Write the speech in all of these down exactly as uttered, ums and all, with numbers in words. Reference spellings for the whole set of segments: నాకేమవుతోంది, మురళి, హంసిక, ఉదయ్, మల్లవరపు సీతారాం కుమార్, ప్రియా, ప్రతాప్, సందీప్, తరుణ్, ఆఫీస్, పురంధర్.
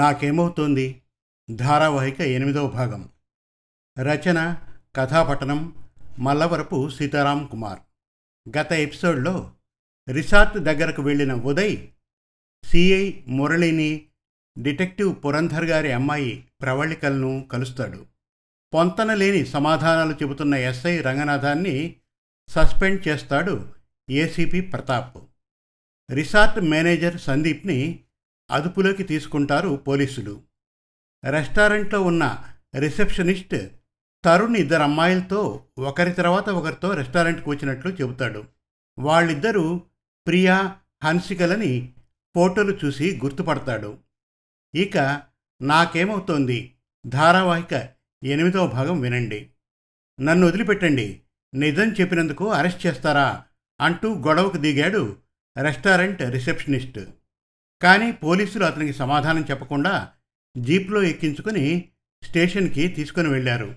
నాకేమవుతోంది ధారావాహిక ఎనిమిదవ భాగం. రచన కథాపట్టణం మల్లవరపు సీతారాం కుమార్. గత ఎపిసోడ్లో రిసార్ట్ దగ్గరకు వెళ్ళిన ఉదయ్ సిఐ మురళిని, డిటెక్టివ్ పురంధర్ గారి అమ్మాయి ప్రవళికలను కలుస్తాడు. పొంతనలేని సమాధానాలు చెబుతున్న ఎస్ఐ రంగనాథాన్ని సస్పెండ్ చేస్తాడు ఏసీపీ ప్రతాప్. రిసార్ట్ మేనేజర్ సందీప్ని అదుపులోకి తీసుకుంటారు పోలీసులు. రెస్టారెంట్లో ఉన్న రిసెప్షనిస్ట్ తరుణ్ ఇద్దరు అమ్మాయిలతో ఒకరి తర్వాత ఒకరితో రెస్టారెంట్కి వచ్చినట్లు చెబుతాడు. వాళ్ళిద్దరూ ప్రియా, హంసికలని ఫోటోలు చూసి గుర్తుపడతాడు. ఇక నాకేమవుతోంది ధారావాహిక ఎనిమిదవ భాగం వినండి. నన్ను వదిలిపెట్టండి, నిజం చెప్పినందుకు అరెస్ట్ చేస్తారా అంటూ గొడవకు దిగాడు రెస్టారెంట్ రిసెప్షనిస్ట్. కానీ పోలీసులు అతనికి సమాధానం చెప్పకుండా జీప్లో ఎక్కించుకుని స్టేషన్కి తీసుకుని వెళ్ళారు.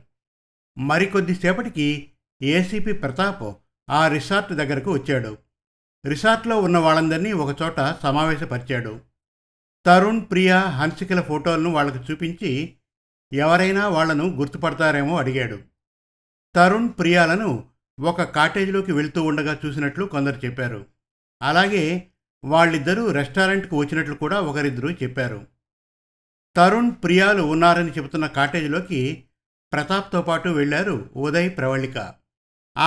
మరికొద్దిసేపటికి ఏసీపీ ప్రతాప్ ఆ రిసార్ట్ దగ్గరకు వచ్చాడు. రిసార్ట్లో ఉన్న వాళ్ళందరినీ ఒకచోట సమావేశపరిచాడు. తరుణ్, ప్రియా, హంసికల ఫోటోలను వాళ్లకు చూపించి ఎవరైనా వాళ్లను గుర్తుపడతారేమో అడిగాడు. తరుణ్ ప్రియాలను ఒక కాటేజీలోకి వెళ్తూ ఉండగా చూసినట్లు కొందరు చెప్పారు. అలాగే వాళ్ళిద్దరూ రెస్టారెంట్కు వచ్చినట్లు కూడా ఒకరిద్దరూ చెప్పారు. తరుణ్, ప్రియాలు ఉన్నారని చెబుతున్న కాటేజీలోకి ప్రతాప్తో పాటు వెళ్లారు ఉదయ్, ప్రవళిక.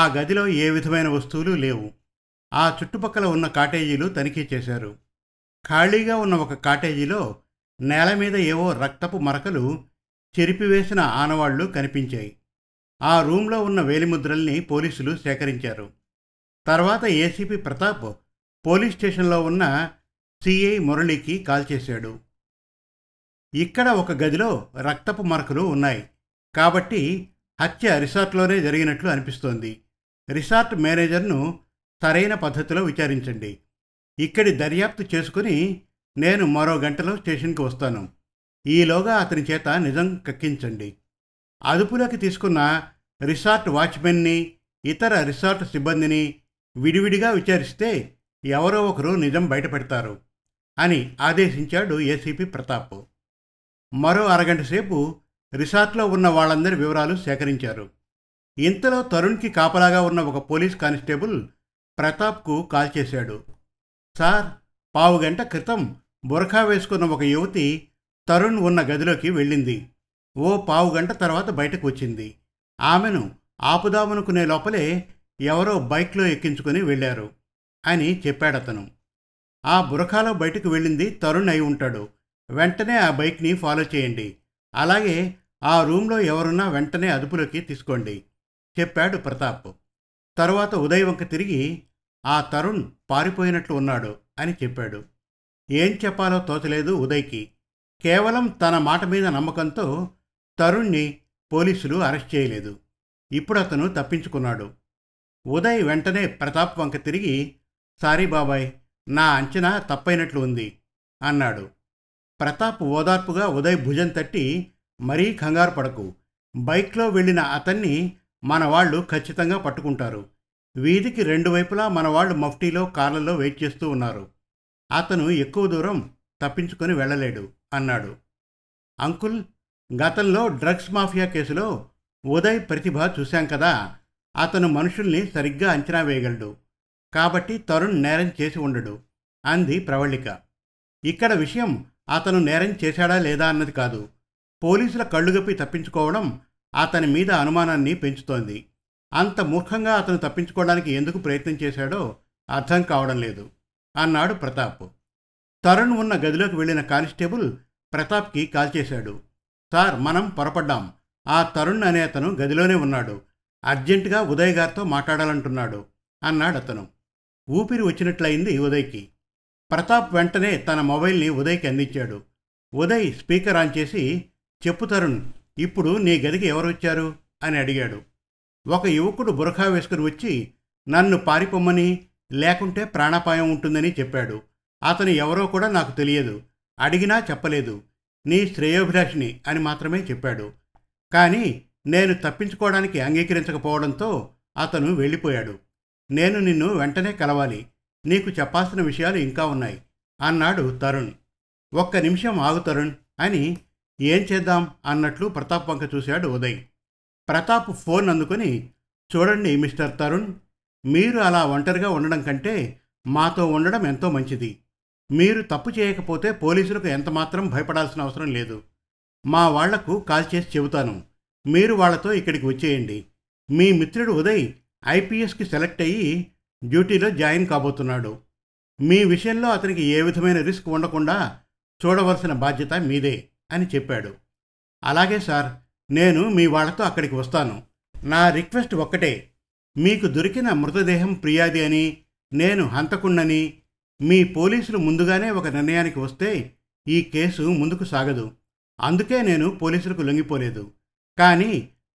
ఆ గదిలో ఏ విధమైన వస్తువులు లేవు. ఆ చుట్టుపక్కల ఉన్న కాటేజీలు తనిఖీ చేశారు. ఖాళీగా ఉన్న ఒక కాటేజీలో నేల మీద ఏవో రక్తపు మరకలు, చెరిపివేసిన ఆనవాళ్లు కనిపించాయి. ఆ రూంలో ఉన్న వేలిముద్రల్ని పోలీసులు సేకరించారు. తర్వాత ఏసీపీ ప్రతాప్ పోలీస్ స్టేషన్లో ఉన్న సిఐ మురళికి కాల్ చేశాడు. ఇక్కడ ఒక గదిలో రక్తపు మరకలు ఉన్నాయి కాబట్టి హత్య రిసార్ట్లోనే జరిగినట్లు అనిపిస్తోంది. రిసార్ట్ మేనేజర్ను సరైన పద్ధతిలో విచారించండి. ఇక్కడి దర్యాప్తు చేసుకుని నేను మరో గంటలో స్టేషన్కి వస్తాను. ఈలోగా అతని చేత నిజం కక్కించండి. అదుపులోకి తీసుకున్న రిసార్ట్ వాచ్మెన్ని, ఇతర రిసార్ట్ సిబ్బందిని విడివిడిగా విచారిస్తే ఎవరో ఒకరు నిజం బయటపెడతారు అని ఆదేశించాడు ఏసీపీ ప్రతాప్. మరో అరగంట సేపు రిసార్ట్లో ఉన్న వాళ్ళందరి వివరాలు సేకరించారు. ఇంతలో తరుణ్కి కాపలాగా ఉన్న ఒక పోలీస్ కానిస్టేబుల్ ప్రతాప్కు కాల్ చేశాడు. సార్, పావు గంట క్రితం బురఖా వేసుకున్న ఒక యువతి తరుణ్ ఉన్న గదిలోకి వెళ్ళింది. ఓ పావు గంట తర్వాత బయటకు వచ్చింది. ఆమెను ఆపుదామనుకునే లోపలే ఎవరో బైక్లో ఎక్కించుకుని వెళ్ళారు అని చెప్పాడతను. ఆ బురఖాలో బయటకు వెళ్ళింది తరుణ్ అయి ఉంటాడు. వెంటనే ఆ బైక్ని ఫాలో చేయండి. అలాగే ఆ రూంలో ఎవరున్నా వెంటనే అదుపులోకి తీసుకోండి చెప్పాడు ప్రతాప్. తర్వాత ఉదయ్ వంక తిరిగి ఆ తరుణ్ పారిపోయినట్లు ఉన్నాడు అని చెప్పాడు. ఏం చెప్పాలో తోచలేదు ఉదయ్కి. కేవలం తన మాట మీద నమ్మకంతో తరుణ్ణి పోలీసులు అరెస్ట్ చేయలేదు. ఇప్పుడు అతను తప్పించుకున్నాడు. ఉదయ్ వెంటనే ప్రతాప్ వంక తిరిగి, సారీ బాబాయ్, నా అంచనా తప్పైనట్లు ఉంది అన్నాడు. ప్రతాప్ ఓదార్పుగా ఉదయ్ భుజం తట్టి, మరీ కంగారు పడకు, బైక్లో వెళ్ళిన అతన్ని మనవాళ్లు ఖచ్చితంగా పట్టుకుంటారు. వీధికి రెండు వైపులా మనవాళ్లు మఫ్టీలో, కార్లలో వెయిట్ చేస్తూ ఉన్నారు. అతను ఎక్కువ దూరం తప్పించుకొని వెళ్ళలేడు అన్నాడు. అంకుల్, గతంలో డ్రగ్స్ మాఫియా కేసులో ఉదయ్ ప్రతిభ చూశాం కదా. అతను మనుషుల్ని సరిగ్గా అంచనా వేయగలడు కాబట్టి తరుణ్ నేరం చేసి ఉండడు అంది ప్రవళిక. ఇక్కడ విషయం అతను నేరం చేశాడా లేదా అన్నది కాదు, పోలీసుల కళ్ళుగప్పి తప్పించుకోవడం అతని మీద అనుమానాన్ని పెంచుతోంది. అంత మూర్ఖంగా అతను తప్పించుకోవడానికి ఎందుకు ప్రయత్నం చేశాడో అర్థం కావడం లేదు అన్నాడు ప్రతాప్. తరుణ్ ఉన్న గదిలోకి వెళ్ళిన కానిస్టేబుల్ ప్రతాప్కి కాల్ చేశాడు. సార్, మనం పొరపడ్డాం. ఆ తరుణ్ అనే అతను గదిలోనే ఉన్నాడు. అర్జెంటుగా ఉదయ్ గారితో మాట్లాడాలంటున్నాడు అన్నాడతను. ఊపిరి వచ్చినట్లయింది ఉదయ్కి. ప్రతాప్ వెంటనే తన మొబైల్ని ఉదయ్కి అందించాడు. ఉదయ్ స్పీకర్ ఆన్ చేసి, చెప్పు తరుణ్, ఇప్పుడు నీ గదికి ఎవరు వచ్చారు అని అడిగాడు. ఒక యువకుడు బురఖా వేసుకుని వచ్చి నన్ను పారిపోమ్మని, లేకుంటే ప్రాణాపాయం ఉంటుందని చెప్పాడు. అతను ఎవరో కూడా నాకు తెలియదు, అడిగినా చెప్పలేదు, నీ శ్రేయోభిలాషిని అని మాత్రమే చెప్పాడు. కానీ నేను తప్పించుకోవడానికి అంగీకరించకపోవడంతో అతను వెళ్ళిపోయాడు. నేను నిన్ను వెంటనే కలవాలి, నీకు చెప్పాల్సిన విషయాలు ఇంకా ఉన్నాయి అన్నాడు తరుణ్. ఒక్క నిమిషం ఆగు తరుణ్ అని ఏం చేద్దాం అన్నట్లు ప్రతాప్ వంక చూశాడు ఉదయ్. ప్రతాప్ ఫోన్ అందుకొని, చూడండి మిస్టర్ తరుణ్, మీరు అలా ఒంటరిగా ఉండడం కంటే మాతో ఉండడం ఎంతో మంచిది. మీరు తప్పు చేయకపోతే పోలీసులకు ఎంతమాత్రం భయపడాల్సిన అవసరం లేదు. మా వాళ్లకు కాల్ చేసి చెబుతాను, మీరు వాళ్లతో ఇక్కడికి వచ్చేయండి. మీ మిత్రుడు ఉదయ్ ఐపీఎస్కి సెలెక్ట్ అయ్యి డ్యూటీలో జాయిన్ కాబోతున్నాడు. మీ విషయంలో అతనికి ఏ విధమైన రిస్క్ ఉండకుండా చూడవలసిన బాధ్యత మీదే అని చెప్పాడు. అలాగే సార్, నేను మీ వాళ్లతో అక్కడికి వస్తాను. నా రిక్వెస్ట్ ఒక్కటే, మీకు దొరికిన మృతదేహం ప్రియాది అని, నేను హంతకుణ్ణని మీ పోలీసులు ముందుగానే ఒక నిర్ణయానికి వస్తే ఈ కేసు ముందుకు సాగదు. అందుకే నేను పోలీసులకు లొంగిపోలేదు. కానీ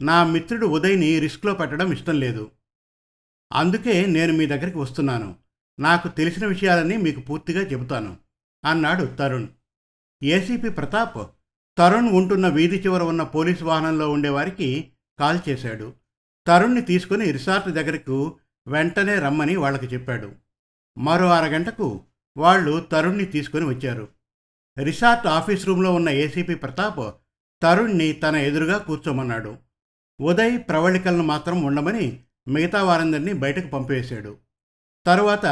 నా మిత్రుడు ఉదయ్ని రిస్క్లో పెట్టడం ఇష్టం లేదు. అందుకే నేను మీ దగ్గరికి వస్తున్నాను. నాకు తెలిసిన విషయాలన్నీ మీకు పూర్తిగా చెబుతాను అన్నాడు తరుణ్. ఏసీపీ ప్రతాప్ తరుణ్ ఉంటున్న వీధి చివర ఉన్న పోలీసు వాహనంలో ఉండేవారికి కాల్ చేశాడు. తరుణ్ని తీసుకుని రిసార్ట్ దగ్గరకు వెంటనే రమ్మని వాళ్ళకి చెప్పాడు. మరో అరగంటకు వాళ్ళు తరుణ్ని తీసుకొని వచ్చారు. రిసార్ట్ ఆఫీస్ రూమ్లో ఉన్న ఏసీపీ ప్రతాప్ తరుణ్ని తన ఎదురుగా కూర్చోమన్నాడు. ఉదయ్ ప్రవళికలను మాత్రం ఉండమని మిగతా వారందరినీ బయటకు పంపివేశాడు. తరువాత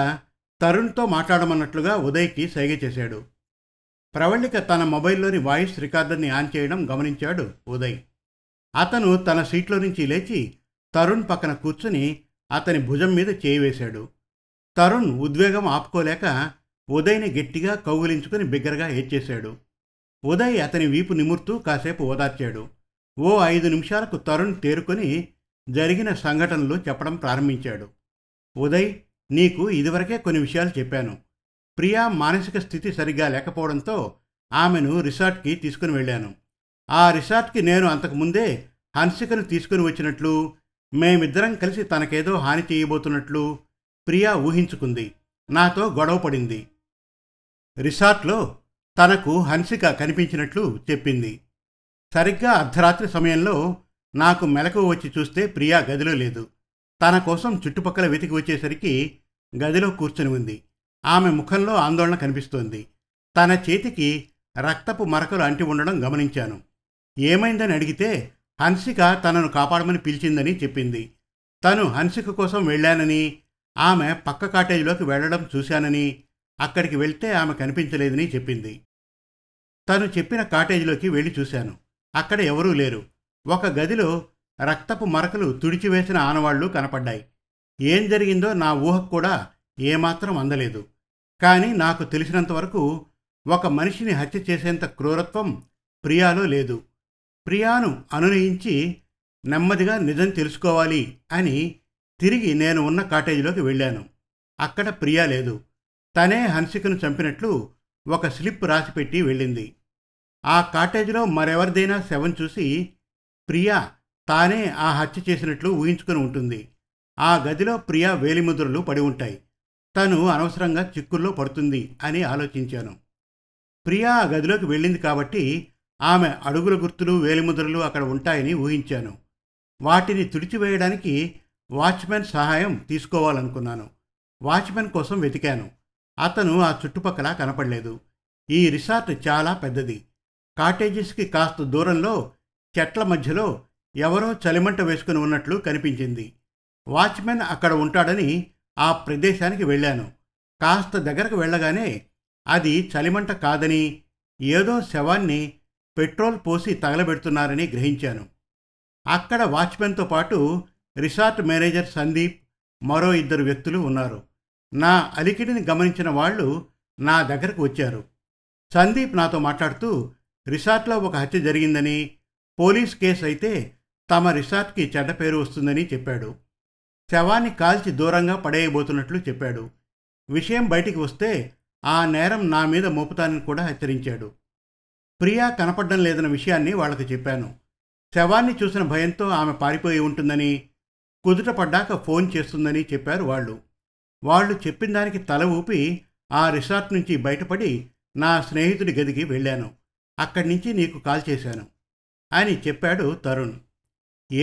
తరుణ్తో మాట్లాడమన్నట్లుగా ఉదయ్కి సైగ చేశాడు. ప్రవళిక తన మొబైల్లోని వాయిస్ రికార్డర్ని ఆన్ చేయడం గమనించాడు ఉదయ్. అతను తన సీట్లో నుంచి లేచి తరుణ్ పక్కన కూర్చుని అతని భుజం మీద చేయి వేశాడు. తరుణ్ ఉద్వేగం ఆపుకోలేక ఉదయ్ని గట్టిగా కౌగిలించుకుని బిగ్గరగా ఏడ్చేశాడు. ఉదయ్ అతని వీపు నిమురుతూ కాసేపు ఓదార్చాడు. ఓ ఐదు నిమిషాలకు తరుణ్ తేరుకొని జరిగిన సంఘటనలు చెప్పడం ప్రారంభించాడు. ఉదయ్, నీకు ఇదివరకే కొన్ని విషయాలు చెప్పాను. ప్రియా మానసిక స్థితి సరిగ్గా లేకపోవడంతో ఆమెను రిసార్ట్కి తీసుకుని వెళ్ళాను. ఆ రిసార్ట్కి నేను అంతకుముందే హంసికను తీసుకుని వచ్చినట్లు, మేమిద్దరం కలిసి తనకేదో హాని చేయబోతున్నట్లు ప్రియా ఊహించుకుంది. నాతో గొడవ పడింది. రిసార్ట్లో తనకు హంసిక కనిపించినట్లు చెప్పింది. సరిగ్గా అర్ధరాత్రి సమయంలో నాకు మెలకువ వచ్చి చూస్తే ప్రియా గదిలో లేదు. తన కోసం చుట్టుపక్కల వెతికి వచ్చేసరికి గదిలో కూర్చుని ఉంది. ఆమె ముఖంలో ఆందోళన కనిపిస్తోంది. తన చేతికి రక్తపు మరకలు అంటి ఉండడం గమనించాను. ఏమైందని అడిగితే హంసిక తనను కాపాడమని పిలిచిందని చెప్పింది. తను హంసిక కోసం వెళ్ళానని, ఆమె పక్క కాటేజీలోకి వెళ్లడం చూశానని, అక్కడికి వెళ్తే ఆమె కనిపించలేదని చెప్పింది. తను చెప్పిన కాటేజీలోకి వెళ్ళి చూశాను. అక్కడ ఎవరూ లేరు. ఒక గదిలో రక్తపు మరకలు తుడిచివేసిన ఆనవాళ్లు కనపడ్డాయి. ఏం జరిగిందో నా ఊహకు కూడా ఏమాత్రం అందలేదు. కానీ నాకు తెలిసినంతవరకు ఒక మనిషిని హత్య చేసేంత క్రూరత్వం ప్రియాలో లేదు. ప్రియాను అనునయించి నెమ్మదిగా నిజం తెలుసుకోవాలి అని తిరిగి నేను ఉన్న కాటేజీలోకి వెళ్ళాను. అక్కడ ప్రియా లేదు. తనే హంసికను చంపినట్లు ఒక స్లిప్ రాసిపెట్టి వెళ్ళింది. ఆ కాటేజీలో మరెవరిదైనా శవం చూసి ప్రియా తానే ఆ హత్య చేసినట్లు ఊహించుకుని ఉంటుంది. ఆ గదిలో ప్రియా వేలిముద్రలు పడి ఉంటాయి. తను అనవసరంగా చిక్కుల్లో పడుతుంది అని ఆలోచించాను. ప్రియా ఆ గదిలోకి వెళ్ళింది కాబట్టి ఆమె అడుగుల గుర్తులు, వేలిముద్రలు అక్కడ ఉంటాయని ఊహించాను. వాటిని తుడిచివేయడానికి వాచ్మెన్ సహాయం తీసుకోవాలనుకున్నాను. వాచ్మెన్ కోసం వెతికాను. అతను ఆ చుట్టుపక్కల కనపడలేదు. ఈ రిసార్ట్ చాలా పెద్దది. కాటేజెస్కి కాస్త దూరంలో చెట్ల మధ్యలో ఎవరో చలిమంట వేసుకుని ఉన్నట్లు కనిపించింది. వాచ్మెన్ అక్కడ ఉంటాడని ఆ ప్రదేశానికి వెళ్ళాను. కాస్త దగ్గరకు వెళ్ళగానే అది చలిమంట కాదని, ఏదో శవాన్ని పెట్రోల్ పోసి తగలబెడుతున్నారని గ్రహించాను. అక్కడ వాచ్మెన్తో పాటు రిసార్ట్ మేనేజర్ సందీప్, మరో ఇద్దరు వ్యక్తులు ఉన్నారు. నా అలికిడిని గమనించిన వాళ్ళు నా దగ్గరకు వచ్చారు. సందీప్ నాతో మాట్లాడుతూ రిసార్ట్లో ఒక హత్య జరిగిందని, పోలీస్ కేసు అయితే తమ రిసార్ట్కి చెడ్డ పేరు వస్తుందని చెప్పాడు. శవాన్ని కాల్చి దూరంగా పడేయబోతున్నట్లు చెప్పాడు. విషయం బయటికి వస్తే ఆ నేరం నా మీద మోపుతానని కూడా హెచ్చరించాడు. ప్రియా కనపడడం లేదన్న విషయాన్ని వాళ్లకు చెప్పాను. శవాన్ని చూసిన భయంతో ఆమె పారిపోయి ఉంటుందని, కుదుట పడ్డాక ఫోన్ చేస్తుందని చెప్పారు వాళ్ళు. వాళ్ళు చెప్పిన దానికి తల ఊపి ఆ రిసార్ట్ నుంచి బయటపడి నా స్నేహితుడి గదికి వెళ్ళాను. అక్కడి నుంచి నీకు కాల్ చేశాను అని చెప్పాడు తరుణ్.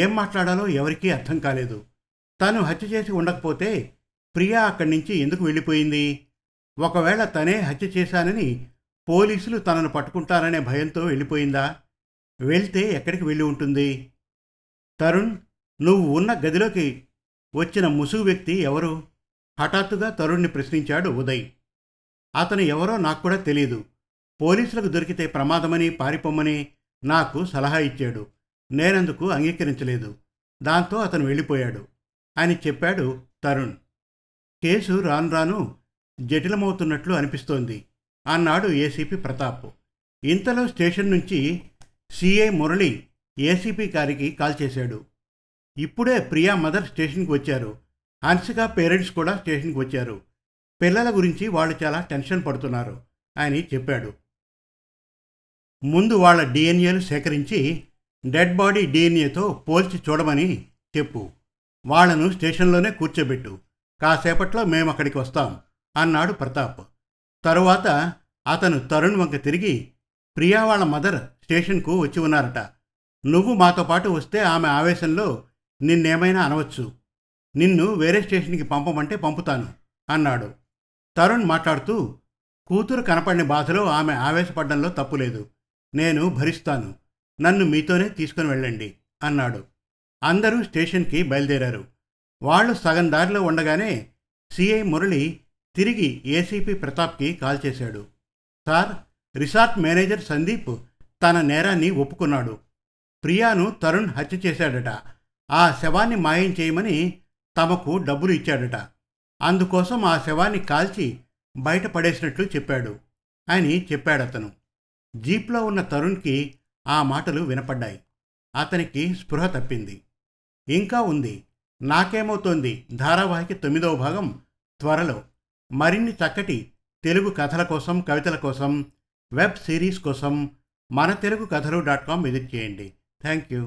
ఏం మాట్లాడాలో ఎవరికీ అర్థం కాలేదు. తను హత్య చేసి ఉండకపోతే ప్రియా అక్కడి నుంచి ఎందుకు వెళ్ళిపోయింది? ఒకవేళ తనే హత్య చేశానని పోలీసులు తనను పట్టుకుంటారనే భయంతో వెళ్ళిపోయిందా? వెళ్తే ఎక్కడికి వెళ్ళి ఉంటుంది? తరుణ్, నువ్వు ఉన్న గదిలోకి వచ్చిన ముసుగు వ్యక్తి ఎవరు? హఠాత్తుగా తరుణ్ణి ప్రశ్నించాడు ఉదయ్. అతను ఎవరో నాకు కూడా తెలియదు. పోలీసులకు దొరికితే ప్రమాదమని పారిపోమ్మని నాకు సలహా ఇచ్చాడు. నేనందుకు అంగీకరించలేదు. దాంతో అతను వెళ్ళిపోయాడు అని చెప్పాడు తరుణ్. కేసు రాను రాను జటిలమవుతున్నట్లు అనిపిస్తోంది అన్నాడు ఏసీపీ ప్రతాప్. ఇంతలో స్టేషన్ నుంచి సిఐ మురళి ఏసీపీ గారికి కాల్ చేశాడు. ఇప్పుడే ప్రియా మదర్ స్టేషన్కి వచ్చారు. హంసిక పేరెంట్స్ కూడా స్టేషన్కి వచ్చారు. పిల్లల గురించి వాళ్ళు చాలా టెన్షన్ పడుతున్నారు అని చెప్పాడు. ముందు వాళ్ళ డిఎన్ఏలు సేకరించి డెడ్ బాడీ డిఎన్ఏతో పోల్చి చూడమని చెప్పు. వాళ్లను స్టేషన్లోనే కూర్చోబెట్టు. కాసేపట్లో మేము అక్కడికి వస్తాం అన్నాడు ప్రతాప్. తరువాత అతను తరుణ్ వంక తిరిగి, ప్రియా వాళ్ళ మదర్ స్టేషన్కు వచ్చి ఉన్నారట. నువ్వు మాతో పాటు వస్తే ఆమె ఆవేశంలో నిన్నేమైనా అనవచ్చు. నిన్ను వేరే స్టేషన్కి పంపమంటే పంపుతాను అన్నాడు. తరుణ్ మాట్లాడుతూ, కూతురు కనపడిన బాధలో ఆమె ఆవేశపడడంలో తప్పులేదు. నేను భరిస్తాను. నన్ను మీతోనే తీసుకుని వెళ్ళండి అన్నాడు. అందరూ స్టేషన్కి బయలుదేరారు. వాళ్ళు సగం దారిలో ఉండగానే సిఐ మురళి తిరిగి ఏసీపీ ప్రతాప్కి కాల్ చేశాడు. సార్, రిసార్ట్ మేనేజర్ సందీప్ తన నేరాన్ని ఒప్పుకున్నాడు. ప్రియాను తరుణ్ హత్య చేశాడట. ఆ శవాన్ని మాయం చేయమని తమకు డబ్బులు ఇచ్చాడట. అందుకోసం ఆ శవాన్ని కాల్చి బయట పడేసినట్లు చెప్పాడు అని చెప్పాడతను. జీప్లో ఉన్న తరుణ్కి ఆ మాటలు వినపడ్డాయి. అతనికి స్పృహ తప్పింది. ఇంకా ఉంది నాకేమవుతోంది ధారావాహిక తొమ్మిదవ భాగం త్వరలో. మరిన్ని చక్కటి తెలుగు కథల కోసం, కవితల కోసం, వెబ్ సిరీస్ కోసం మన తెలుగు కథలు డాట్ కామ్ విజిట్ చేయండి. Thank you.